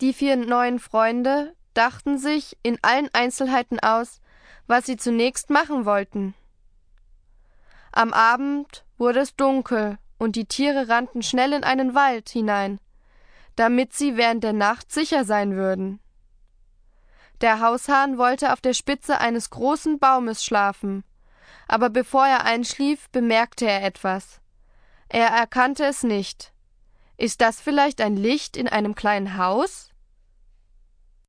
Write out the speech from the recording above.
Die vier neuen Freunde dachten sich in allen Einzelheiten aus, was sie zunächst machen wollten. Am Abend wurde es dunkel und die Tiere rannten schnell in einen Wald hinein, damit sie während der Nacht sicher sein würden. Der Haushahn wollte auf der Spitze eines großen Baumes schlafen, aber bevor er einschlief, bemerkte er etwas. Er erkannte es nicht. Ist das vielleicht ein Licht in einem kleinen Haus?